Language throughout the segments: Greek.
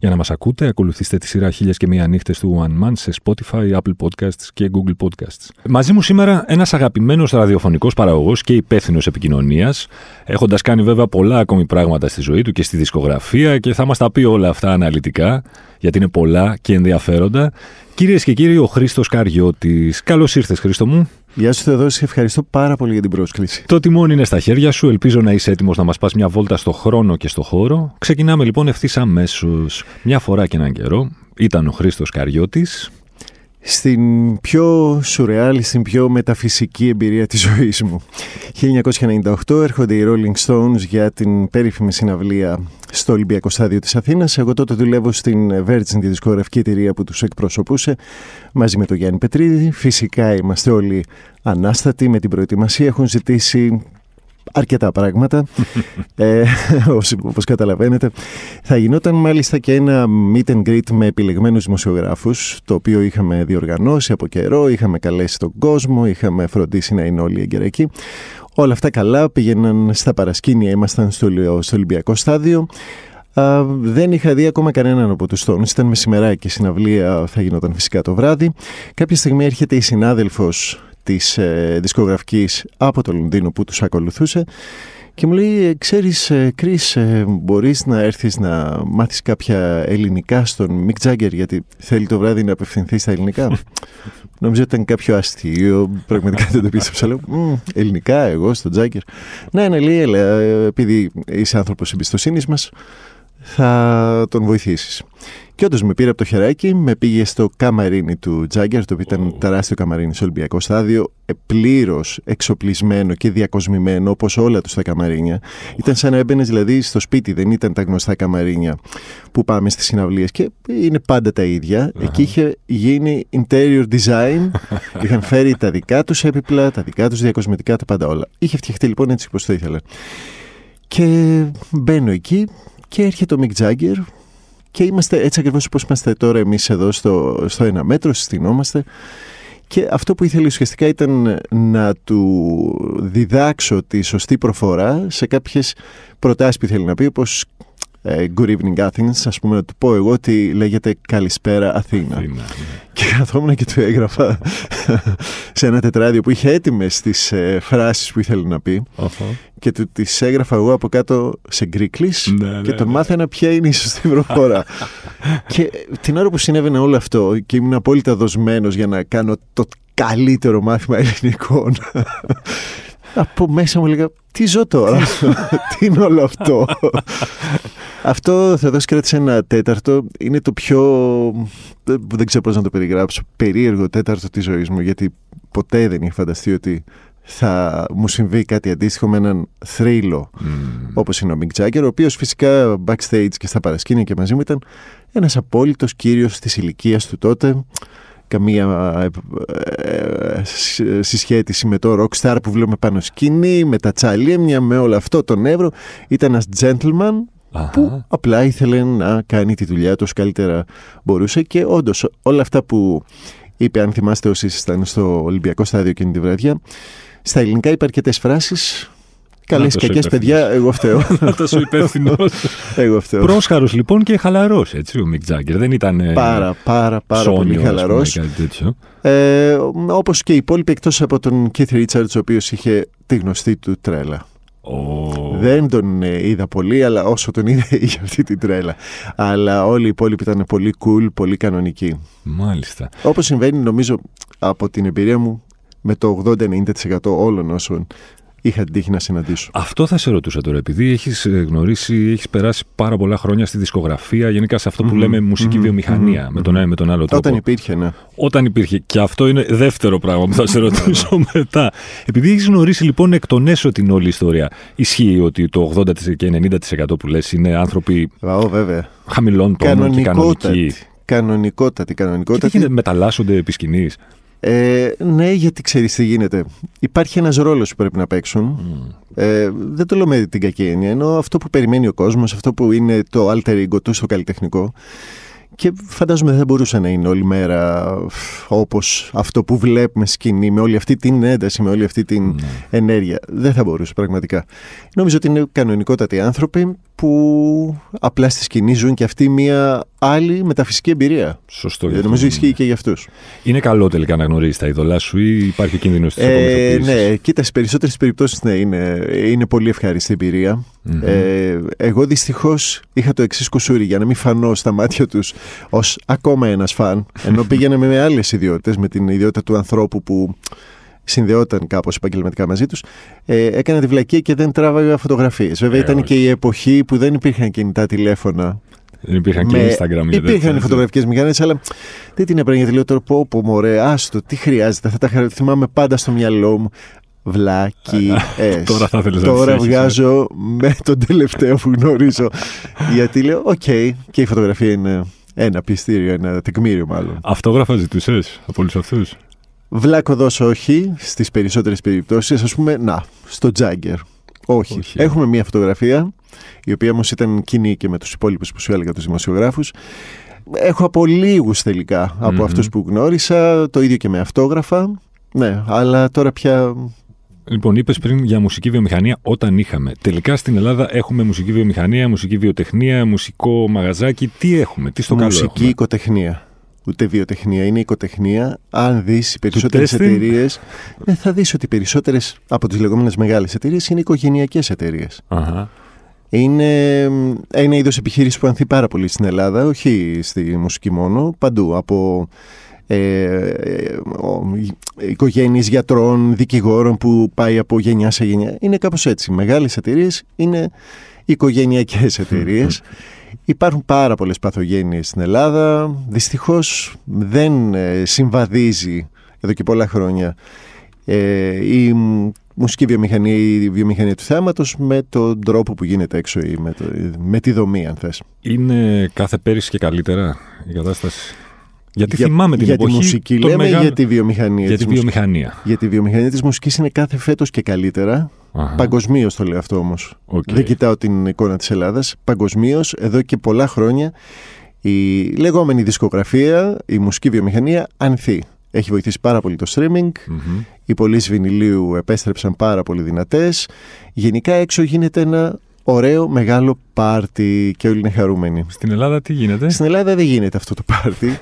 Για να μας ακούτε, ακολουθήστε τη σειρά «Χίλιες και Μία Νύχτες» του One Man σε Spotify, Apple Podcasts και Google Podcasts. Μαζί μου σήμερα ένας αγαπημένος ραδιοφωνικός παραγωγός και υπεύθυνος επικοινωνίας, έχοντας κάνει βέβαια πολλά ακόμη πράγματα στη ζωή του και στη δισκογραφία και θα μας τα πει όλα αυτά αναλυτικά, γιατί είναι πολλά και ενδιαφέροντα. Κυρίες και κύριοι, ο Χρήστος Καρυώτης. Καλώς ήρθες, Χρήστο μου. Γεια σου Θεοδόση, ευχαριστώ πάρα πολύ για την πρόσκληση. Το τιμόνι είναι στα χέρια σου, ελπίζω να είσαι έτοιμος να μας πας μια βόλτα στο χρόνο και στο χώρο. Ξεκινάμε λοιπόν ευθύς αμέσως. Μια φορά και έναν καιρό ήταν ο Χρήστος Καρυώτης. Στην πιο σουρεάλ, στην πιο μεταφυσική εμπειρία της ζωής μου. 1998 έρχονται οι Rolling Stones για την περίφημη συναυλία στο Ολυμπιακό στάδιο της Αθήνας. Εγώ τότε δουλεύω στην Virgin, τη δισκογραφική εταιρεία που τους εκπροσωπούσε, μαζί με τον Γιάννη Πετρίδη. Φυσικά είμαστε όλοι ανάστατοι με την προετοιμασία, έχουν ζητήσει αρκετά πράγματα, όπως καταλαβαίνετε. Θα γινόταν μάλιστα και ένα meet and greet με επιλεγμένους δημοσιογράφους, το οποίο είχαμε διοργανώσει από καιρό, είχαμε καλέσει τον κόσμο, είχαμε φροντίσει να είναι όλοι έγκαιρα εκεί. Όλα αυτά καλά πήγαιναν στα παρασκήνια, ήμασταν στο Ολυμπιακό στάδιο. Δεν είχα δει ακόμα κανέναν από τους Stones, ήταν μεσημεράκι, η συναυλία θα γινόταν φυσικά το βράδυ. Κάποια στιγμή έρχεται η συνάδελφος της δισκογραφικής από το Λονδίνο που τους ακολουθούσε και μου λέει, ξέρεις Κρίς, μπορείς να έρθεις να μάθεις κάποια ελληνικά στον Mick Jagger, γιατί θέλει το βράδυ να απευθυνθεί στα ελληνικά. Νομίζω ότι ήταν κάποιο αστείο, πραγματικά δεν το πίστεψα. Λέω, ελληνικά εγώ στον Jagger? Ναι, λέει, έλα, επειδή είσαι άνθρωπος εμπιστοσύνης μας, θα τον βοηθήσεις. Και όντως με πήρε από το χεράκι, με πήγε στο καμαρίνι του Τζάγκερ, το οποίο ήταν τεράστιο καμαρίνι στο Ολυμπιακό στάδιο, πλήρως εξοπλισμένο και διακοσμημένο, όπως όλα τους τα καμαρίνια. Ήταν σαν να έμπαινες δηλαδή στο σπίτι, δεν ήταν τα γνωστά καμαρίνια που πάμε στις συναυλίες και είναι πάντα τα ίδια. Εκεί είχε γίνει interior design, είχαν φέρει τα δικά τους έπιπλα, τα δικά τους διακοσμητικά, τα πάντα όλα. Είχε φτιαχτεί λοιπόν έτσι όπως το ήθελαν. Και μπαίνω εκεί και έρχεται ο Mick Jagger. Και είμαστε έτσι ακριβώς όπως είμαστε τώρα εμείς εδώ στο ένα μέτρο, συστηνόμαστε. Και αυτό που ήθελε ουσιαστικά ήταν να του διδάξω τη σωστή προφορά σε κάποιες προτάσεις που θέλει να πει, όπως Good Evening Athens, ας πούμε, να του πω εγώ ότι λέγεται Καλησπέρα Αθήνα. Και καθόμουν και του έγραφα σε ένα τετράδιο που είχε έτοιμες τις φράσεις που ήθελε να πει. Και του τις έγραφα εγώ από κάτω σε γκρίκλις και τον μάθαινα ποια είναι η σωστή προφορά. Και την ώρα που συνέβαινε όλο αυτό και ήμουν απόλυτα δοσμένος για να κάνω το καλύτερο μάθημα ελληνικών, από μέσα μου έλεγα, τι ζω τώρα, τι είναι όλο αυτό. Αυτό θα δώσει κράτησε ένα τέταρτο, είναι το πιο, δεν ξέρω πώς να το περιγράψω, περίεργο τέταρτο της ζωής μου, γιατί ποτέ δεν είχα φανταστεί ότι θα μου συμβεί κάτι αντίστοιχο με έναν θρύλο όπως είναι ο Mick Jagger, ο οποίος φυσικά backstage και στα παρασκήνια και μαζί μου ήταν ένας απόλυτος κύριος της ηλικίας του τότε. Καμία συσχέτιση με το rockstar που βλέπουμε πάνω σκηνή, με τα τσαλίμια, με όλο αυτό τον νεύρο. Ήταν ένας gentleman που απλά ήθελε να κάνει τη δουλειά του όσο καλύτερα μπορούσε. Και όντως όλα αυτά που είπε, αν θυμάστε όσοι ήσασταν στο Ολυμπιακό στάδιο εκείνη τη βραδιά, στα ελληνικά είπε αρκετές φράσεις. Καλές και κακές, παιδιά, εγώ φταίω. Να το σου υπεύθυνος. Εγώ φταίω. Πρόσχαρος λοιπόν και χαλαρός, έτσι, ο Mick Jagger. Δεν ήταν πάρα πολύ χαλαρός. Όπως και οι υπόλοιποι, εκτός από τον Keith Richards, ο οποίος είχε τη γνωστή του τρέλα. Δεν τον είδα πολύ, αλλά όσο τον είδα είχε αυτή την τρέλα. Αλλά όλοι οι υπόλοιποι ήταν πολύ cool, πολύ κανονικοί. Μάλιστα. Όπως συμβαίνει, νομίζω, από την εμπειρία μου, με το 80-90% όλων όσων είχα την τύχη να συναντήσω. Αυτό θα σε ρωτούσα τώρα, επειδή έχεις γνωρίσει, έχεις περάσει πάρα πολλά χρόνια στη δισκογραφία, γενικά σε αυτό που λέμε μουσική βιομηχανία, με τον ένα ή με τον άλλο τρόπο. Όταν υπήρχε, ναι. Όταν υπήρχε. Και αυτό είναι δεύτερο πράγμα που θα σε ρωτήσω μετά. Επειδή έχεις γνωρίσει λοιπόν εκ των έσω την όλη ιστορία, ισχύει ότι το 80% και 90% που λες είναι άνθρωποι χαμηλών τόνων και κανονικοί. Κανονικότατοι. Και τι γίνεται, μεταλλάσσονται επί σκηνής? Ναι, γιατί ξέρεις τι γίνεται. Υπάρχει ένας ρόλος που πρέπει να παίξουν. Δεν το λέω με την κακή έννοια. Ενώ αυτό που περιμένει ο κόσμος, αυτό που είναι το alter ego του στο καλλιτεχνικό. Και φαντάζομαι δεν θα μπορούσε να είναι όλη μέρα όπως αυτό που βλέπουμε σκηνή, με όλη αυτή την ένταση, με όλη αυτή την ενέργεια. Δεν θα μπορούσε πραγματικά. Νομίζω ότι είναι κανονικότατοι άνθρωποι που απλά στη σκηνή ζουν και αυτοί μια άλλη μεταφυσική εμπειρία. Σωστό. Νομίζω ισχύει και για αυτούς. Είναι καλό τελικά να γνωρίζεις τα είδωλά σου ή υπάρχει κίνδυνος της απομυθοποίησης? Ναι, κοίτα, στις περισσότερες περιπτώσεις ναι, είναι πολύ ευχάριστη εμπειρία. Εγώ δυστυχώς είχα το εξής κουσούρι για να μην φανώ στα μάτια τους ως ακόμα ένας φαν, ενώ πήγαιναμε με άλλες ιδιότητες, με την ιδιότητα του ανθρώπου που συνδεόταν κάπως επαγγελματικά μαζί τους, έκανα τη βλακία και δεν τράβαγα φωτογραφίες. Βέβαια ήταν και η εποχή που δεν υπήρχαν κινητά τηλέφωνα. Δεν υπήρχαν και Instagram. Υπήρχαν οι φωτογραφικές μηχανές, αλλά δεν την έπαιρνα γιατί λέω τώρα πω μωρέ, άστο, τι χρειάζεται, θα τα θυμάμαι πάντα στο μυαλό μου. Βλακιές. Τώρα βγάζω με τον τελευταίο που γνωρίζω. Γιατί λέω, οκ, και η φωτογραφία είναι ένα πιστήριο, ένα τεκμήριο μάλλον. Αυτόγραφα ζητούσες από όλους αυτούς? Βλάκοδος όχι, στις περισσότερες περιπτώσεις. Ας πούμε, στο Jagger. Όχι. Έχουμε μία φωτογραφία, η οποία όμως ήταν κοινή και με τους υπόλοιπους που σου έλεγα, τους δημοσιογράφους. Έχω από λίγους τελικά από αυτούς που γνώρισα, το ίδιο και με αυτόγραφα. Ναι, αλλά τώρα πια... Λοιπόν, είπες πριν για μουσική βιομηχανία όταν είχαμε. Τελικά στην Ελλάδα έχουμε μουσική βιομηχανία, μουσική βιοτεχνία, μουσικό μαγαζάκι. Τι έχουμε, τι στο καλό έχουμε? Μουσική οικοτεχνία. Ούτε βιοτεχνία, είναι οικοτεχνία. Αν δεις οι περισσότερες εταιρείες, θα δεις ότι οι περισσότερες από τις λεγόμενες μεγάλες εταιρείες είναι οικογενειακές εταιρείες. Είναι ένα είδος επιχείρησης που ανθεί πάρα πολύ στην Ελλάδα, όχι στη μουσική μόνο, παντού. Από οικογένειες γιατρών, δικηγόρων που πάει από γενιά σε γενιά. Είναι κάπως έτσι. Μεγάλες εταιρείες είναι οικογενειακές εταιρείες. Υπάρχουν πάρα πολλές παθογένειες στην Ελλάδα. Δυστυχώς δεν συμβαδίζει εδώ και πολλά χρόνια η μουσική βιομηχανία, η βιομηχανία του θέματος με τον τρόπο που γίνεται έξω ή με τη δομή, αν θες. Είναι κάθε πέρυσι και καλύτερα η κατάσταση? Γιατί θυμάμαι την εποχή. Για τη μουσική λέμε ή για τη βιομηχανία? Για τη βιομηχανία. Για τη βιομηχανία της μουσικής είναι κάθε φέτος και καλύτερα. Παγκοσμίως το λέω αυτό όμως. Δεν κοιτάω την εικόνα της Ελλάδας. Παγκοσμίως, εδώ και πολλά χρόνια, η λεγόμενη δισκογραφία, η μουσική βιομηχανία ανθεί. Έχει βοηθήσει πάρα πολύ το streaming. Οι πωλήσεις βινιλίου επέστρεψαν πάρα πολύ δυνατές. Γενικά έξω γίνεται ένα ωραίο μεγάλο πάρτι και όλοι είναι χαρούμενοι. Στην Ελλάδα τι γίνεται? Στην Ελλάδα δεν γίνεται αυτό το πάρτι.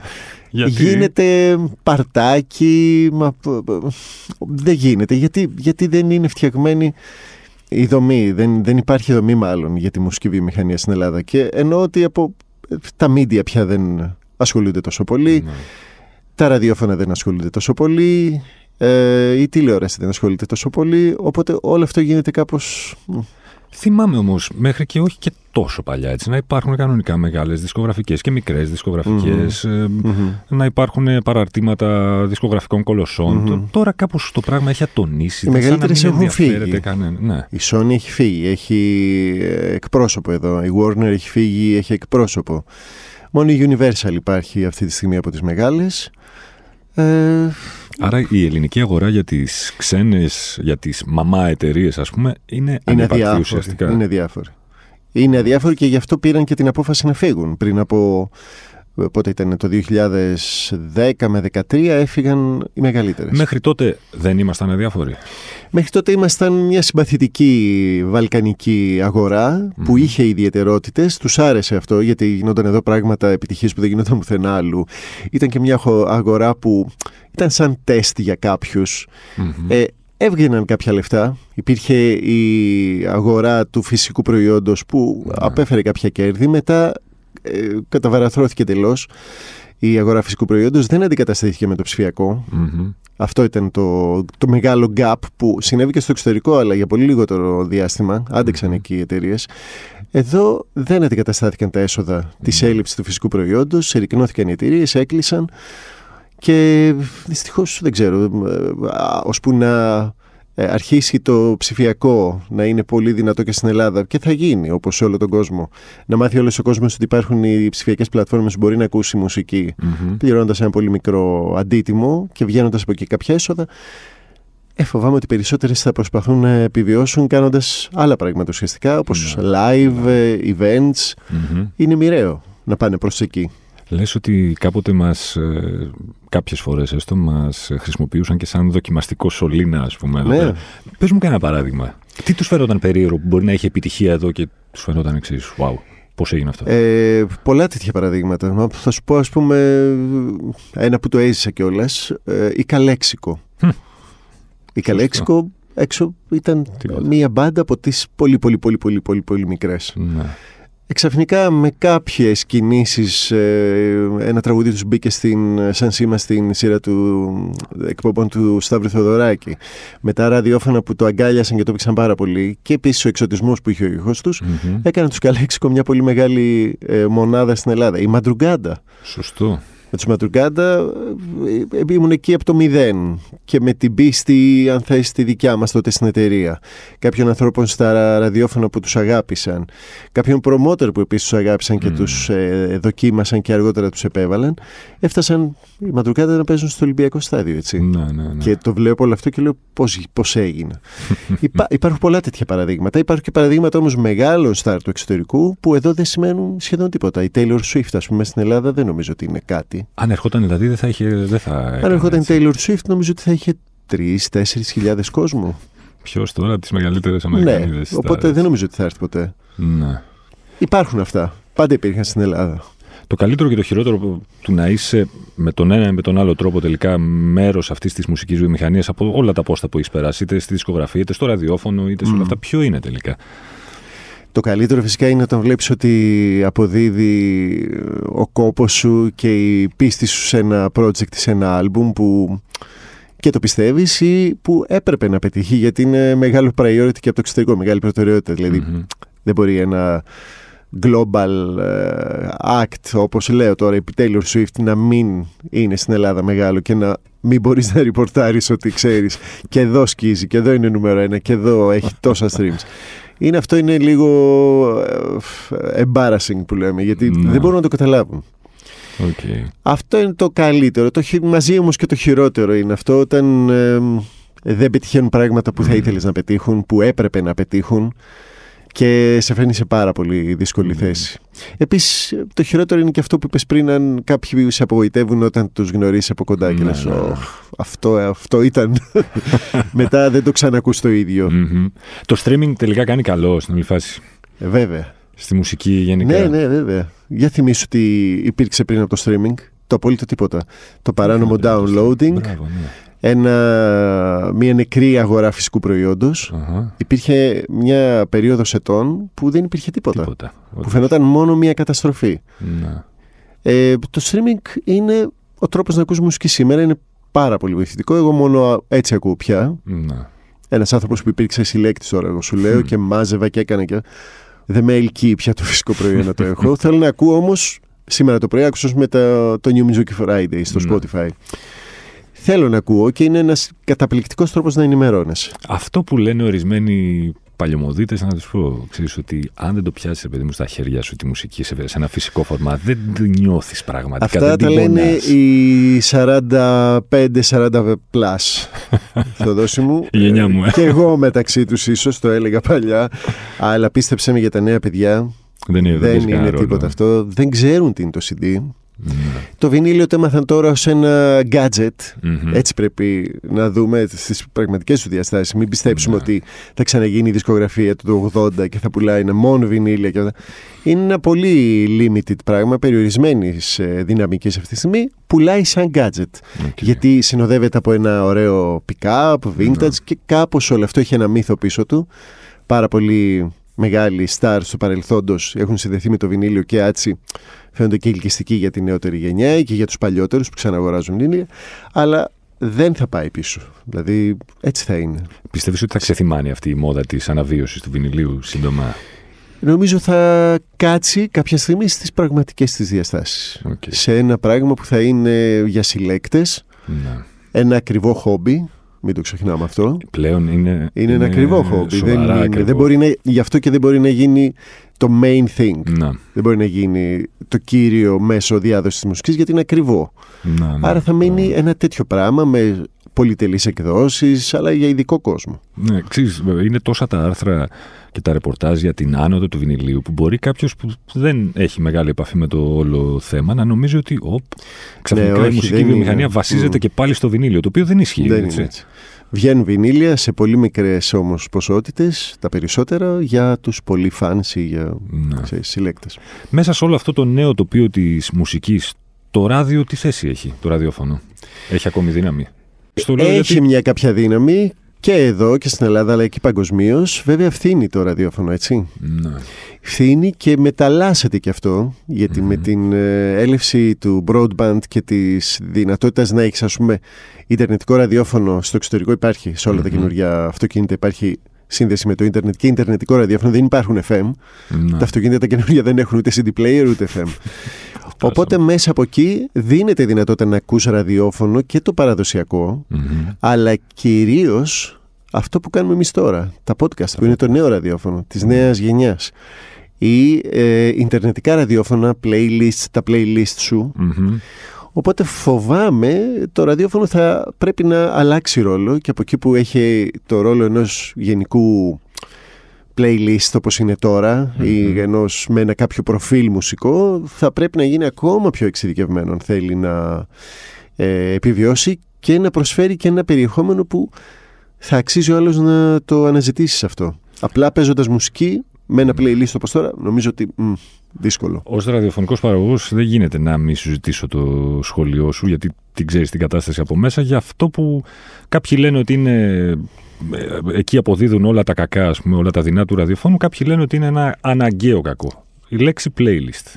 Γίνεται παρτάκι, δεν γίνεται. Γιατί δεν είναι φτιαγμένη η δομή, δεν υπάρχει δομή μάλλον για τη μουσική βιομηχανία στην Ελλάδα. Και εννοώ ότι από τα media πια δεν ασχολούνται τόσο πολύ, τα ραδιόφωνα δεν ασχολούνται τόσο πολύ, η τηλεόραση δεν ασχολείται τόσο πολύ, οπότε όλο αυτό γίνεται κάπως... Θυμάμαι όμως μέχρι και όχι και τόσο παλιά έτσι, να υπάρχουν κανονικά μεγάλες δισκογραφικές και μικρές δισκογραφικές, να υπάρχουν παραρτήματα δισκογραφικών κολοσσών. Τώρα κάπως το πράγμα έχει ατονίσει. Οι μεγαλύτερες έχουν φύγει. Η Sony έχει φύγει, έχει εκπρόσωπο εδώ. Η Warner έχει φύγει, έχει εκπρόσωπο. Μόνο η Universal υπάρχει αυτή τη στιγμή από τις μεγάλες. Άρα η ελληνική αγορά για τις ξένες, για τις μαμά εταιρείες ας πούμε, είναι ανεπαρκή ουσιαστικά. Είναι αδιάφορη. Είναι αδιάφορη και γι' αυτό πήραν και την απόφαση να φύγουν. Πριν από, πότε ήταν, το 2010 με 2013 έφυγαν οι μεγαλύτερες. Μέχρι τότε δεν ήμασταν αδιάφοροι? Μέχρι τότε ήμασταν μια συμπαθητική βαλκανική αγορά που είχε ιδιαιτερότητες. Τους άρεσε αυτό γιατί γινόταν εδώ πράγματα επιτυχίες που δεν γινόταν πουθενά άλλου. Ήταν και μια αγορά που ήταν σαν τεστ για κάποιους. Έβγαιναν κάποια λεφτά. Υπήρχε η αγορά του φυσικού προϊόντος που απέφερε κάποια κέρδη. Μετά καταβαραθρώθηκε τελώς η αγορά φυσικού προϊόντος, δεν αντικαταστήθηκε με το ψηφιακό. Αυτό ήταν το μεγάλο gap που συνέβη και στο εξωτερικό, αλλά για πολύ λιγότερο διάστημα άντεξαν εκεί οι εταιρείες. Εδώ δεν αντικαταστάθηκαν τα έσοδα της έλλειψης του φυσικού προϊόντος, συρρικνώθηκαν οι εταιρείες, έκλεισαν και δυστυχώς δεν ξέρω, ώσπου να αρχίσει το ψηφιακό να είναι πολύ δυνατό και στην Ελλάδα, και θα γίνει όπως σε όλο τον κόσμο, να μάθει όλος ο κόσμος ότι υπάρχουν οι ψηφιακές πλατφόρμες που μπορεί να ακούσει μουσική, πληρώνοντας ένα πολύ μικρό αντίτιμο και βγαίνοντας από εκεί κάποια έσοδα, φοβάμαι ότι περισσότερες θα προσπαθούν να επιβιώσουν κάνοντας άλλα πράγματα ουσιαστικά, όπως live, events. Είναι μοιραίο να πάνε προς εκεί. Λες ότι κάποτε κάποιες φορές έστω, μας χρησιμοποιούσαν και σαν δοκιμαστικό σωλήνα, ας πούμε. Ναι. Πες μου κανένα παράδειγμα. Τι τους φαίνονταν περίεργο που μπορεί να έχει επιτυχία εδώ και τους φαίνονταν εξής, wow, πώς έγινε αυτό? Πολλά τέτοια παραδείγματα. Θα σου πω, ας πούμε, ένα που το έζησα κιόλας, η Calexico. Η Calexico έξω ήταν μία μπάντα από τις πολύ μικρές. Ναι. Ξαφνικά με κάποιες κινήσεις, ένα τραγούδι τους μπήκε σαν σήμα στην σειρά του εκπομπών του Σταύρου Θεοδωράκη. Μετά ραδιόφωνα που το αγκάλιασαν και το έπαιξαν πάρα πολύ, και επίσης ο εξωτισμός που είχε ο ήχος τους, έκανε τους Calexico μια πολύ μεγάλη μονάδα στην Ελλάδα. Η Madrugada. Σωστό. Με τους Madrugada ήμουν εκεί από το 0 και με την πίστη, αν θες, τη δικιά μας τότε στην εταιρεία, κάποιων ανθρώπων στα ραδιόφωνα που τους αγάπησαν, κάποιον προμότερ που επίσης τους αγάπησαν και τους δοκίμασαν και αργότερα τους επέβαλαν. Έφτασαν οι Madrugada να παίζουν στο Ολυμπιακό στάδιο, έτσι. Ναι. Και το βλέπω όλο αυτό και λέω πώς έγινε. Υπάρχουν πολλά τέτοια παραδείγματα. Υπάρχουν και παραδείγματα όμως μεγάλων στάρ του εξωτερικού που εδώ δεν σημαίνουν σχεδόν τίποτα. Η Taylor Swift, ας πούμε, στην Ελλάδα δεν νομίζω ότι είναι κάτι. Αν ερχόταν δηλαδή αν ερχόταν η Taylor Swift, νομίζω ότι θα είχε 3.000-4.000 κόσμο. Ποιος τώρα από τις μεγαλύτερες Αμερικανίδες? Ναι, οπότε δεν νομίζω ότι θα έρθει ποτέ. Ναι. Υπάρχουν αυτά. Πάντα υπήρχαν στην Ελλάδα. Το καλύτερο και το χειρότερο του να είσαι με τον ένα ή με τον άλλο τρόπο τελικά μέρος αυτής της μουσικής βιομηχανίας, από όλα τα πόστα που έχεις περάσει, είτε στη δισκογραφία, είτε στο ραδιόφωνο, είτε σε όλα αυτά, ποιο είναι τελικά? Το καλύτερο φυσικά είναι όταν βλέπεις ότι αποδίδει ο κόπος σου και η πίστη σου σε ένα project, σε ένα άλμπουμ που και το πιστεύεις ή που έπρεπε να πετύχει, γιατί είναι μεγάλο priority και από το εξωτερικό, μεγάλη προτεραιότητα. Δηλαδή δεν μπορεί ένα global act, όπως λέω τώρα, η Taylor Swift, να μην είναι στην Ελλάδα μεγάλο και να μην μπορείς να ριπορτάρεις ότι ξέρεις και εδώ σκίζει και εδώ είναι νούμερο ένα και εδώ έχει τόσα streams. Αυτό είναι λίγο embarrassing που λέμε, γιατί δεν μπορούν να το καταλάβουν. Okay. Αυτό είναι το καλύτερο. Μαζί όμως και το χειρότερο είναι αυτό, όταν δεν πετυχαίνουν πράγματα που θα ήθελες να πετύχουν, που έπρεπε να πετύχουν, και σε φέρνει σε πάρα πολύ δύσκολη θέση. Επίσης, το χειρότερο είναι και αυτό που είπες πριν, αν κάποιοι σε απογοητεύουν όταν τους γνωρίζεις από κοντά και λες, αυτό ήταν. Μετά δεν το ξανακούς το ίδιο. Το streaming τελικά κάνει καλό στην όλη φάση. Βέβαια. Στη μουσική γενικά. Ναι, βέβαια. Για θυμίσου ότι υπήρξε πριν από το streaming το απόλυτο τίποτα. Το παράνομο downloading. Μπράβο, ναι. Μια νεκρή αγορά φυσικού προϊόντος. Υπήρχε μια περίοδος ετών που δεν υπήρχε τίποτα. Που φαινόταν μόνο μια καταστροφή. Το streaming είναι ο τρόπος να ακούς μουσική σήμερα. Είναι πάρα πολύ βοηθητικό. Εγώ μόνο έτσι ακούω πια. Ένας άνθρωπος που υπήρξε συλλέκτης τώρα, εγώ σου λέω, και μάζευα και έκανα και... Δεν με ελκύει πια το φυσικό προϊόν να το έχω. Θέλω να ακούω όμως σήμερα το πρωί, άκουσες με το New Music Friday στο Spotify. Θέλω να ακούω και είναι ένας καταπληκτικός τρόπος να ενημερώνεσαι. Αυτό που λένε ορισμένοι παλιωμοδίτες, να τους πω, ξέρεις ότι αν δεν το πιάσεις, ρε παιδί μου, στα χέρια σου τη μουσική σε ένα φυσικό φορμά, δεν νιώθεις πραγματικά. Αυτά τα λένε οι 45-40 πλάς. Θεοδόση μου. Η γενιά μου. Και εγώ μεταξύ τους ίσως το έλεγα παλιά, αλλά πίστεψέ με, για τα νέα παιδιά δεν είναι τίποτα αυτό. Δεν ξέρουν τι είναι το CD. Το βινίλιο το έμαθαν τώρα ως ένα gadget. Έτσι πρέπει να δούμε στις πραγματικές του διαστάσεις. Μην πιστέψουμε ότι θα ξαναγίνει η δισκογραφία του 80 και θα πουλάει μόνο βινίλια και αυτά. Είναι ένα πολύ limited πράγμα, περιορισμένης δυναμικής αυτή τη στιγμή. Πουλάει σαν gadget, γιατί συνοδεύεται από ένα ωραίο pick-up, vintage, και κάπως όλο αυτό έχει ένα μύθο πίσω του. Πάρα πολύ μεγάλοι stars του παρελθόντος έχουν συνδεθεί με το βινίλιο και έτσι φαίνονται και ελκυστικοί για την νεότερη γενιά και για τους παλιότερους που ξαναγοράζουν βινίλια, αλλά δεν θα πάει πίσω. Δηλαδή έτσι θα είναι. Πιστεύεις ότι θα ξεθυμάνει αυτή η μόδα της αναβίωσης του βινιλίου σύντομα? Νομίζω θα κάτσει κάποια στιγμή στις πραγματικές της διαστάσεις. Σε ένα πράγμα που θα είναι για συλλέκτες, ένα ακριβό χόμπι, Μην το ξεχνάμε αυτό. Πλέον είναι ένα ακριβό χόμπι. Δεν μπορεί να, γι' αυτό και δεν μπορεί να γίνει το main thing. Να. Δεν μπορεί να γίνει το κύριο μέσο διάδοσης της μουσικής, γιατί είναι ακριβό. Να, άρα θα μείνει ένα τέτοιο πράγμα με πολυτελείς εκδόσεις, αλλά για ειδικό κόσμο. Ναι, ξέρεις, είναι τόσα τα άρθρα και τα ρεπορτάζ για την άνοδο του βινιλίου που μπορεί κάποιος που δεν έχει μεγάλη επαφή με το όλο θέμα να νομίζει ότι ξαφνικά η μουσική βιομηχανία βασίζεται και πάλι στο βινίλιο, το οποίο δεν ισχύει. Δεν είναι έτσι. Βγαίνουν βινίλια σε πολύ μικρές όμως ποσότητες, τα περισσότερα για τους πολύ fans ή για συλλέκτες. Μέσα σε όλο αυτό το νέο τοπίο της μουσικής, το ράδιο τι θέση έχει, το ραδιόφωνο? Έχει ακόμη δύναμη? Έχει μια κάποια δύναμη και εδώ και στην Ελλάδα, αλλά και παγκοσμίως. Βέβαια φθήνει το ραδιόφωνο, έτσι. Ναι. Φθήνει και μεταλλάσσεται και αυτό, γιατί με την έλευση του broadband και της δυνατότητας να έχεις, ας πούμε, ιντερνετικό ραδιόφωνο στο εξωτερικό, υπάρχει σε όλα τα καινούργια αυτοκίνητα, υπάρχει σύνδεση με το ίντερνετ και ιντερνετικό ραδιόφωνο, δεν υπάρχουν FM. Τα αυτοκίνητα τα καινούργια δεν έχουν ούτε CD player ούτε FM. Οπότε μέσα από εκεί δίνεται δυνατότητα να ακούς ραδιόφωνο και το παραδοσιακό, αλλά κυρίως αυτό που κάνουμε εμείς τώρα, τα podcast, που είναι το νέο ραδιόφωνο της νέας γενιάς, ή ιντερνετικά ραδιόφωνα, playlist, τα playlist σου. Οπότε φοβάμαι το ραδιόφωνο θα πρέπει να αλλάξει ρόλο, και από εκεί που έχει το ρόλο ενός γενικού playlist όπως είναι τώρα, ή ενός με ένα κάποιο προφίλ μουσικό, θα πρέπει να γίνει ακόμα πιο εξειδικευμένο αν θέλει να επιβιώσει και να προσφέρει και ένα περιεχόμενο που θα αξίζει ο άλλος να το αναζητήσει σε αυτό. Απλά παίζοντας μουσική με ένα playlist όπως τώρα, νομίζω ότι δύσκολο. Ως ραδιοφωνικός παραγωγός δεν γίνεται να μην σου ζητήσω το σχόλιο σου, γιατί την ξέρεις την κατάσταση από μέσα, για αυτό που κάποιοι λένε ότι είναι... Εκεί αποδίδουν όλα τα κακά, ας πούμε, όλα τα δεινά του ραδιοφώνου. Κάποιοι λένε ότι είναι ένα αναγκαίο κακό. Η λέξη playlist.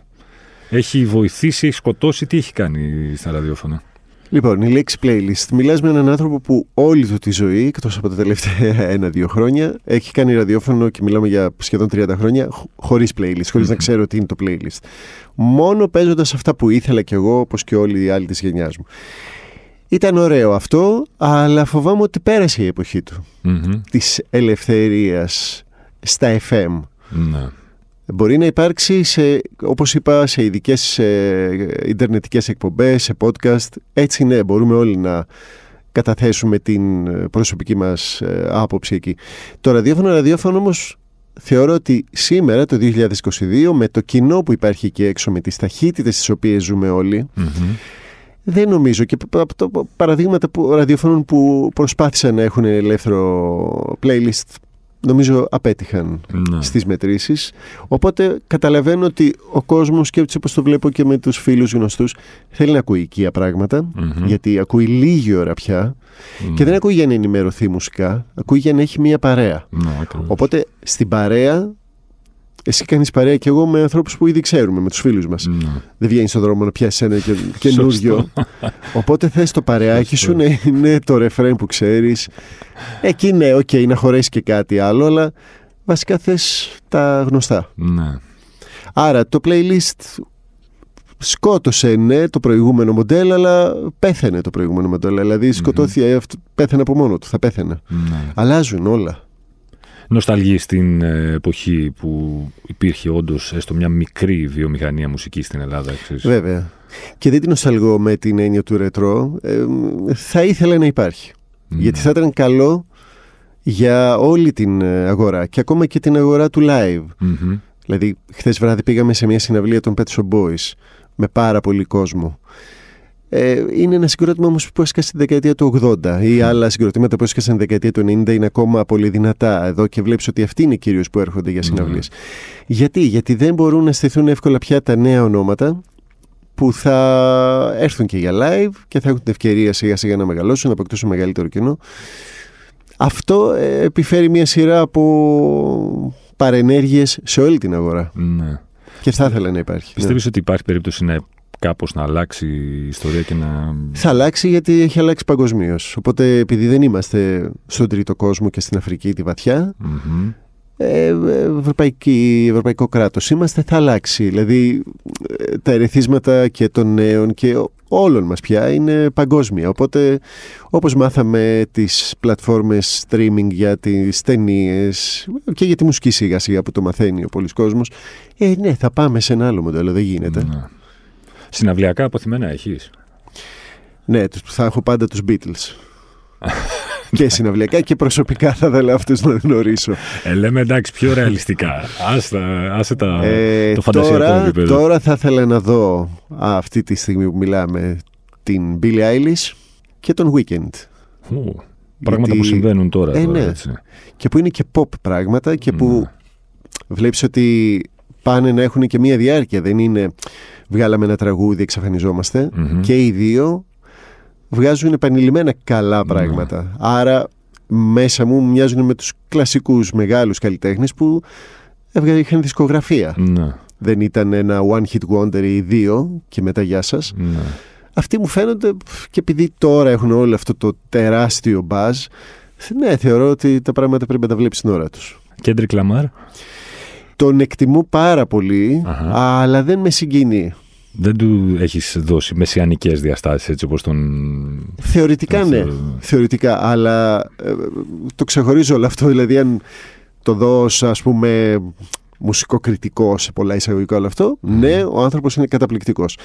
Έχει βοηθήσει, έχει σκοτώσει, τι έχει κάνει στα ραδιόφωνα? Λοιπόν, η λέξη playlist. Μιλάς με έναν άνθρωπο που όλη του τη ζωή, εκτός από τα τελευταία 1-2 χρόνια, έχει κάνει ραδιόφωνο, και μιλάμε για σχεδόν 30 χρόνια, χωρίς playlist, χωρίς να ξέρω τι είναι το playlist. Μόνο παίζοντας αυτά που ήθελα κι εγώ, όπως και όλοι οι άλλοι της γενιάς μου. Ήταν ωραίο αυτό, αλλά φοβάμαι ότι πέρασε η εποχή του, της ελευθερίας στα FM. Ναι. Μπορεί να υπάρξει, όπως είπα, σε ειδικές ιντερνετικές εκπομπές, σε podcast. Έτσι ναι, μπορούμε όλοι να καταθέσουμε την προσωπική μας άποψη εκεί. Το ραδιόφωνο όμως θεωρώ ότι σήμερα, το 2022, με το κοινό που υπάρχει εκεί έξω, με τις ταχύτητες τις οποίες ζούμε όλοι, δεν νομίζω, και από τα παραδείγματα ραδιοφώνων που προσπάθησαν να έχουν ελεύθερο playlist, νομίζω απέτυχαν στις μετρήσεις. Οπότε καταλαβαίνω ότι ο κόσμος, και όπως το βλέπω και με τους φίλους γνωστούς, θέλει να ακούει οικία πράγματα, γιατί ακούει λίγη ώρα πια, και δεν ακούει για να ενημερωθεί μουσικά, ακούει για να έχει μία παρέα. Οπότε στην παρέα, εσύ κάνεις παρέα και εγώ με ανθρώπους που ήδη ξέρουμε, με τους φίλους μας. Δεν βγαίνεις στον δρόμο να πιάσεις ένα καινούριο. Οπότε θες το παρεάκι σου να είναι το ρεφρέν που ξέρεις. Εκεί ναι, okay, να χωρέσει και κάτι άλλο, αλλά βασικά θες τα γνωστά. Άρα το playlist σκότωσε το προηγούμενο μοντέλο, αλλά πέθανε το προηγούμενο μοντέλο. Δηλαδή σκοτώθηκε, πέθανε από μόνο του, θα πέθανε. Αλλάζουν όλα. Νοσταλγεί στην εποχή που υπήρχε όντως έστω μια μικρή βιομηχανία μουσικής στην Ελλάδα, εξής? Βέβαια. Και δεν την νοσταλγώ με την έννοια του ρετρό. Θα ήθελα να υπάρχει. Γιατί θα ήταν καλό για όλη την αγορά, και ακόμα και την αγορά του live. Δηλαδή, χθες βράδυ πήγαμε σε μια συναυλία των Pet Shop Boys με πάρα πολύ κόσμο. Είναι ένα συγκρότημα όμως που έσκασε την δεκαετία του 80, ή άλλα συγκροτήματα που έσκασαν την δεκαετία του 90 είναι ακόμα πολύ δυνατά εδώ, και βλέπεις ότι αυτοί είναι κυρίως που έρχονται για συναυλίες. Γιατί δεν μπορούν να στηθούν εύκολα πια τα νέα ονόματα που θα έρθουν και για live και θα έχουν την ευκαιρία σιγά σιγά να μεγαλώσουν, να αποκτήσουν μεγαλύτερο κοινό. Αυτό επιφέρει μια σειρά από παρενέργειες σε όλη την αγορά. Και θα ήθελα να υπάρχει. Πιστεύεις ότι υπάρχει περίπτωση να κάπως να αλλάξει η ιστορία και να... Θα αλλάξει, γιατί έχει αλλάξει παγκοσμίως. Οπότε επειδή δεν είμαστε στον τρίτο κόσμο και στην Αφρική τη βαθιά, ευρωπαϊκό κράτος είμαστε, θα αλλάξει. Δηλαδή τα ερεθίσματα και των νέων και όλων μας πια είναι παγκόσμια. Οπότε, όπως μάθαμε τις πλατφόρμες streaming για τις ταινίες και για τη μουσική σιγά σιγά που το μαθαίνει ο πολλής κόσμος, ναι, θα πάμε σε ένα άλλο μοντέλο, δεν γίνεται. Να. Συναυλιακά αποθυμένα έχεις? Ναι, θα έχω πάντα τους Beatles. Και συναυλιακά και προσωπικά θα ήθελα αυτούς να γνωρίσω. Λέμε εντάξει, πιο ρεαλιστικά. Άσε το φαντασιακό επίπεδο. Τώρα θα ήθελα να δω αυτή τη στιγμή που μιλάμε την Billie Eilish και τον Weeknd. Πράγματα που συμβαίνουν τώρα. Ναι. Έτσι. Και που είναι και pop πράγματα και που βλέπεις ότι πάνε να έχουν και μία διάρκεια. Δεν είναι βγάλαμε ένα τραγούδι, εξαφανιζόμαστε. Και οι δύο βγάζουν επανειλημμένα καλά πράγματα. Άρα μέσα μου μοιάζουν με τους κλασικούς μεγάλους καλλιτέχνες που είχαν δισκογραφία. Δεν ήταν ένα one hit wonder ή δύο και μετά γεια σας. Αυτοί μου φαίνονται, και επειδή τώρα έχουν όλο αυτό το τεράστιο buzz, ναι, θεωρώ ότι τα πράγματα πρέπει να τα βλέπεις στην ώρα τους. Kendrick Lamar. Τον εκτιμώ πάρα πολύ, αλλά δεν με συγκινεί. Δεν του έχεις δώσει μεσιανικές διαστάσεις έτσι όπως τον... Θεωρητικά ναι, θεωρητικά, αλλά το ξεχωρίζω όλο αυτό, δηλαδή αν το δω ας πούμε μουσικοκριτικό σε πολλά εισαγωγικά όλο αυτό, ναι, ο άνθρωπος είναι καταπληκτικός.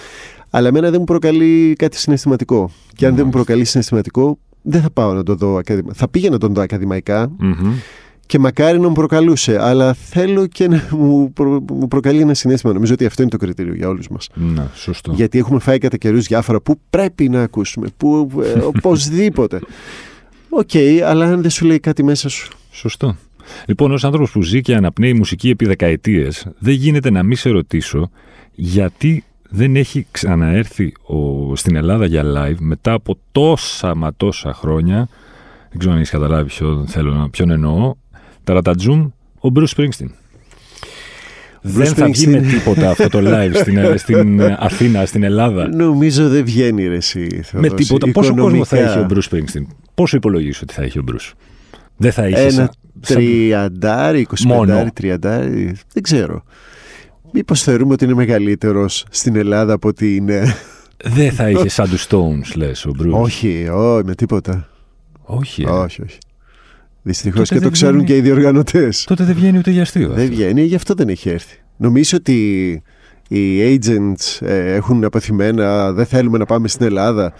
Αλλά εμένα δεν μου προκαλεί κάτι συναισθηματικό και αν δεν μου προκαλεί συναισθηματικό δεν θα πάω να το δω ακαδημαϊκά. Θα πήγα να τον δω ακαδημαϊκά και μακάρι να μου προκαλούσε, αλλά θέλω και να μου προκαλεί ένα συναίσθημα. Νομίζω ότι αυτό είναι το κριτήριο για όλους μας. Να, σωστό. Γιατί έχουμε φάει κατά καιρούς διάφορα που πρέπει να ακούσουμε, που οπωσδήποτε. Οκ, αλλά αν δεν σου λέει κάτι μέσα σου. Σωστό. Λοιπόν, ως άνθρωπος που ζει και αναπνέει μουσική επί δεκαετίες, δεν γίνεται να μην σε ρωτήσω γιατί δεν έχει ξαναέρθει στην Ελλάδα για live μετά από τόσα μα τόσα χρόνια. Δεν ξέρω αν έχεις καταλάβει ποιον εννοώ. Ταρατατζούμ, ο Bruce Springsteen. Δεν θα βγει με τίποτα αυτό το live στην Αθήνα, στην Ελλάδα. Νομίζω δεν βγαίνει ρε εσύ. Με τίποτα. Πόσο κόσμο θα έχει ο Bruce Springsteen? Πόσο υπολογίζεις ότι θα έχει ο Bruce? Δεν θα είχε ένα τριαντάρι, 25, 30. Δεν ξέρω. Μήπως θεωρούμε ότι είναι μεγαλύτερος στην Ελλάδα από ότι είναι? Δεν θα είχε σαν τους Stones λες ο Bruce? Όχι, με τίποτα. Όχι. Δυστυχώς και το ξέρουν και οι διοργανωτές. Τότε δεν βγαίνει ούτε για αστείο. Δεν βγαίνει, γι' αυτό δεν έχει έρθει. Νομίζω ότι οι agents έχουν απαθημένα, δεν θέλουμε να πάμε στην Ελλάδα.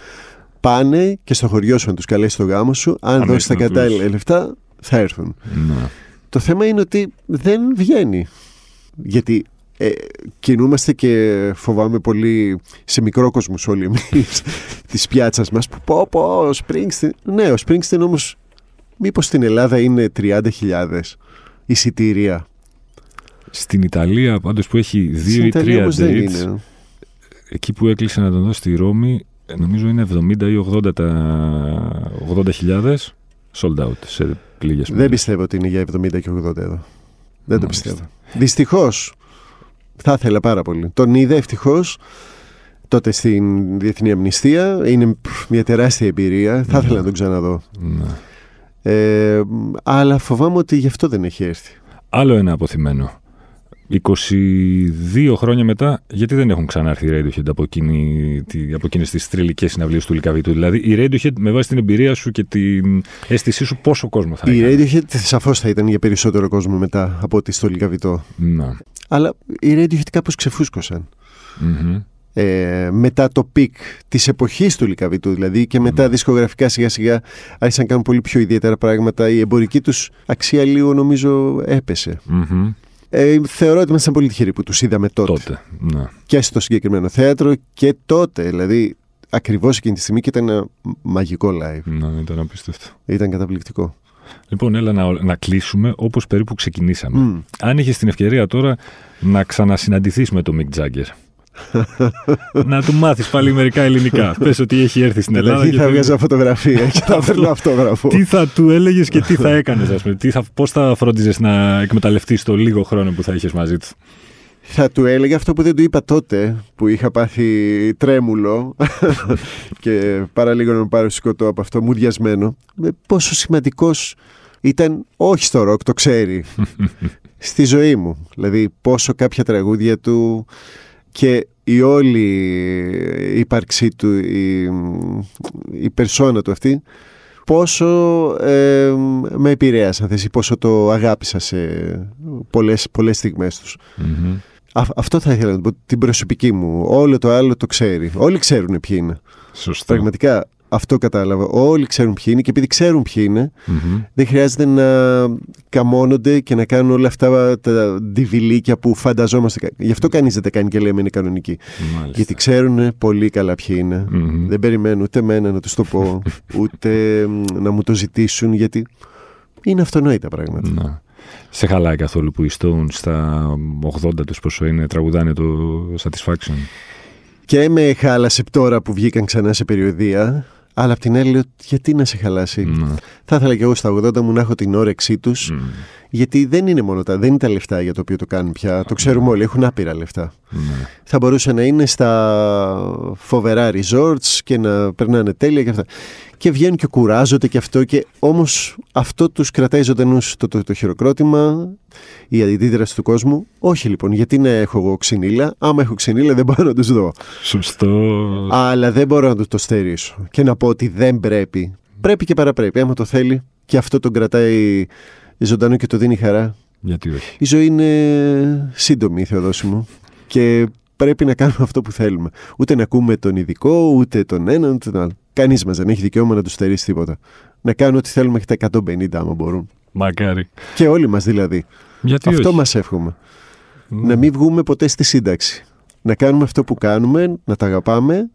Πάνε και στο χωριό σου, αν τους καλέσει το γάμο σου, αν δώσεις τα κατάλληλα λεφτά, θα έρθουν. Να. Το θέμα είναι ότι δεν βγαίνει. Γιατί κινούμαστε και φοβάμαι πολύ σε μικρό κόσμο όλοι εμείς της πιάτσας μας. Πω, ο Springsteen. Ναι, ο Springsteen όμως. Μήπως στην Ελλάδα είναι 30.000 εισιτήρια. Στην Ιταλία πάντως που έχει 2 ή 3 dates, εκεί που έκλεισε να τον δω στη Ρώμη, νομίζω είναι 70 ή 80.000 sold out σε λίγες μέρες. Δεν πιστεύω ότι είναι για 70 και 80 εδώ. Δεν το πιστεύω. Δυστυχώς. Θα ήθελα πάρα πολύ. Τον είδα ευτυχώς τότε στην Διεθνή Αμνηστία. Είναι μια τεράστια εμπειρία. Θα ήθελα να τον ξαναδώ. Αλλά φοβάμαι ότι γι' αυτό δεν έχει έρθει. Άλλο ένα αποθυμένο. 22 χρόνια μετά, γιατί δεν έχουν ξανάρθει οι Radiohead από εκείνες τις τριλικές συναυλίες του Λυκαβήτου? Δηλαδή, οι Radiohead με βάση την εμπειρία σου και την αίσθησή σου, πόσο κόσμο θα είναι? Οι Radiohead σαφώς θα ήταν για περισσότερο κόσμο μετά από ότι στο Λυκαβητό. Να. Αλλά οι Radiohead κάπως ξεφούσκωσαν. Μετά το πικ της εποχής του Λυκαβητού δηλαδή και μετά δισκογραφικά σιγά σιγά άρχισαν να κάνουν πολύ πιο ιδιαίτερα πράγματα. Η εμπορική τους αξία λίγο νομίζω έπεσε. Θεωρώ ότι ήμασταν πολύ τυχεροί που τους είδαμε τότε. Ναι. Και στο συγκεκριμένο θέατρο και τότε δηλαδή ακριβώς εκείνη τη στιγμή, και ήταν ένα μαγικό live. Ναι, ήταν απίστευτο. Ήταν καταπληκτικό. Λοιπόν, έλα να κλείσουμε όπως περίπου ξεκινήσαμε. Αν είχες την ευκαιρία τώρα να ξανασυναντηθείς με τον Mick Jagger, να του μάθεις πάλι μερικά ελληνικά, πες ότι έχει έρθει στην Ελλάδα. Δηλαδή θα βγάζω φωτογραφία και θα φέρνω αυτόγραφο. Τι θα του έλεγες και τι θα έκανες, ας πούμε? Πώς θα φρόντιζες να εκμεταλλευτείς το λίγο χρόνο που θα είχες μαζί του? Θα του έλεγα αυτό που δεν του είπα τότε, που είχα πάθει τρέμουλο και παρά λίγο να με πάρω σκοτώ από αυτό, μουδιασμένο, πόσο σημαντικός ήταν, όχι στο ροκ, το ξέρει, στη ζωή μου. Δηλαδή πόσο κάποια τραγούδια του και η όλη η ύπαρξή του, η περσόνα του αυτή, πόσο με επηρέασαν, πόσο το αγάπησα σε πολλές στιγμές τους. Mm-hmm. Αυτό θα ήθελα να πω, την προσωπική μου. Όλο το άλλο το ξέρει. Όλοι ξέρουν ποιοι είναι. Σωστά. Πραγματικά αυτό κατάλαβα. Όλοι ξέρουν ποιοι είναι και επειδή ξέρουν ποιοι είναι, mm-hmm. δεν χρειάζεται να καμώνονται και να κάνουν όλα αυτά τα διβιλίκια που φανταζόμαστε. Γι' αυτό κανείς δεν τα κάνει και λέμε είναι κανονικοί. Μάλιστα. Γιατί ξέρουν πολύ καλά ποιοι είναι. Mm-hmm. Δεν περιμένουν ούτε εμένα να τους το πω, ούτε να μου το ζητήσουν, γιατί είναι αυτονόητα πράγματα. Να. Σε χαλάει καθόλου που οι Stones στα 80 τους πόσο είναι, τραγουδάνε το Satisfaction? Και με χάλασε τώρα που βγήκαν ξανά σε περιοδεία, αλλά απ' την άλλη λέω γιατί να σε χαλάσει. Mm. Θα ήθελα και εγώ στα 80 μου να έχω την όρεξή τους, mm. γιατί δεν είναι μόνο τα, δεν είναι τα λεφτά για το οποίο το κάνουν πια, το ξέρουμε όλοι, έχουν άπειρα λεφτά. Mm. Θα μπορούσε να είναι στα φοβερά resorts και να περνάνε τέλεια και αυτά. Και βγαίνουν και κουράζονται και αυτό, και όμως αυτό τους κρατάει ζωντανούς το χειροκρότημα, η αντίδραση του κόσμου. Όχι λοιπόν, γιατί να έχω εγώ ξυνήλα? Άμα έχω ξυνήλα δεν μπορώ να τους δω. Σωστό. Αλλά δεν μπορώ να το στερήσω και να πω ότι δεν πρέπει. Πρέπει και παραπρέπει, άμα το θέλει, και αυτό τον κρατάει ζωντανό και το δίνει χαρά. Γιατί όχι. Η ζωή είναι σύντομη, Θεοδόση μου, και πρέπει να κάνουμε αυτό που θέλουμε. Ούτε να ακούμε τον ειδικό, ούτε τον έναν, ούτε τον άλλο. Κανείς μας δεν έχει δικαίωμα να τους στερήσει τίποτα. Να κάνουν ό,τι θέλουμε και τα 150 άμα μπορούν. Μακάρι. Και όλοι μας δηλαδή. Γιατί αυτό όχι. Μας εύχομαι. Mm. Να μην βγούμε ποτέ στη σύνταξη. Να κάνουμε αυτό που κάνουμε, να τα αγαπάμε.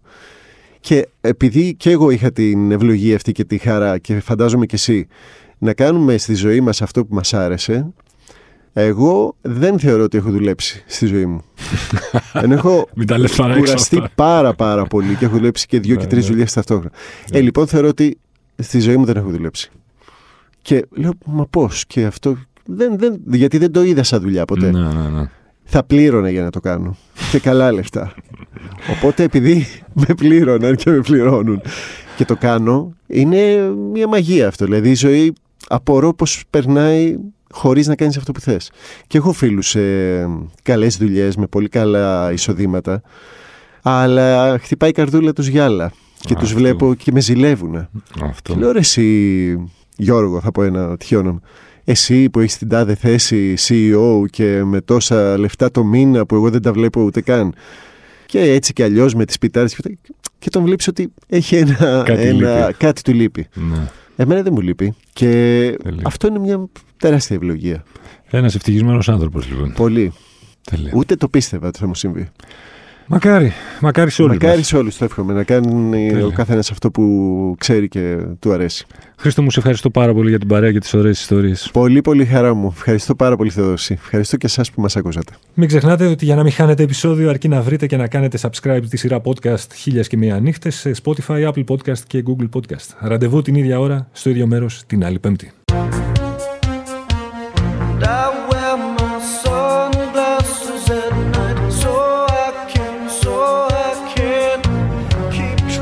Και επειδή και εγώ είχα την ευλογία αυτή και τη χαρά, και φαντάζομαι και εσύ, να κάνουμε στη ζωή μας αυτό που μας άρεσε, εγώ δεν θεωρώ ότι έχω δουλέψει στη ζωή μου. Εν έχω κουραστεί πάρα πολύ και έχω δουλέψει και 2 και 3 δουλειές ταυτόχρονα. Λοιπόν, θεωρώ ότι στη ζωή μου δεν έχω δουλέψει. Και λέω, μα πώς? Και αυτό γιατί δεν το είδα σαν δουλειά ποτέ. Θα πλήρωνα για να το κάνω. Και καλά λεφτά. Οπότε επειδή με πλήρωναν και με πληρώνουν και το κάνω, είναι μια μαγεία αυτό. Δηλαδή η ζωή απορώ πως περνάει χωρίς να κάνεις αυτό που θες. Και έχω φίλους σε καλές δουλειές με πολύ καλά εισοδήματα, αλλά χτυπάει η καρδούλα τους γυάλα και τους βλέπω και με ζηλεύουν. Και λέω, ρε εσύ Γιώργο, θα πω ένα τυχαίο όνομα, εσύ που έχεις την τάδε θέση CEO και με τόσα λεφτά το μήνα που εγώ δεν τα βλέπω ούτε καν, και έτσι κι αλλιώς με τις πιτάρες, και τον βλέπεις ότι έχει κάτι του λείπει. Ναι. Εμένα δεν μου λείπει. Και αυτό είναι μια τεράστια ευλογία. Ένας ευτυχισμένος άνθρωπος, λοιπόν. Πολύ. Τελεία. Ούτε το πίστευα ότι θα μου συμβεί. Μακάρι σε όλους. Μακάρι σε όλους, το εύχομαι. Να κάνει ο καθένας αυτό που ξέρει και του αρέσει. Χρήστο μου, σε ευχαριστώ πάρα πολύ για την παρέα και τις ωραίες ιστορίες. Πολύ χαρά μου. Ευχαριστώ πάρα πολύ, Θεοδόση. Ευχαριστώ και εσάς που μας ακούσατε. Μην ξεχνάτε ότι για να μην χάνετε επεισόδιο, αρκεί να βρείτε και να κάνετε subscribe τη σειρά podcast Χίλιες και Μία Νύχτες σε Spotify, Apple Podcast και Google Podcast. Ραντεβού την ίδια ώρα, στο ίδιο μέρος, την άλλη Πέμπτη.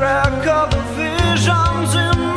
Track of the visions in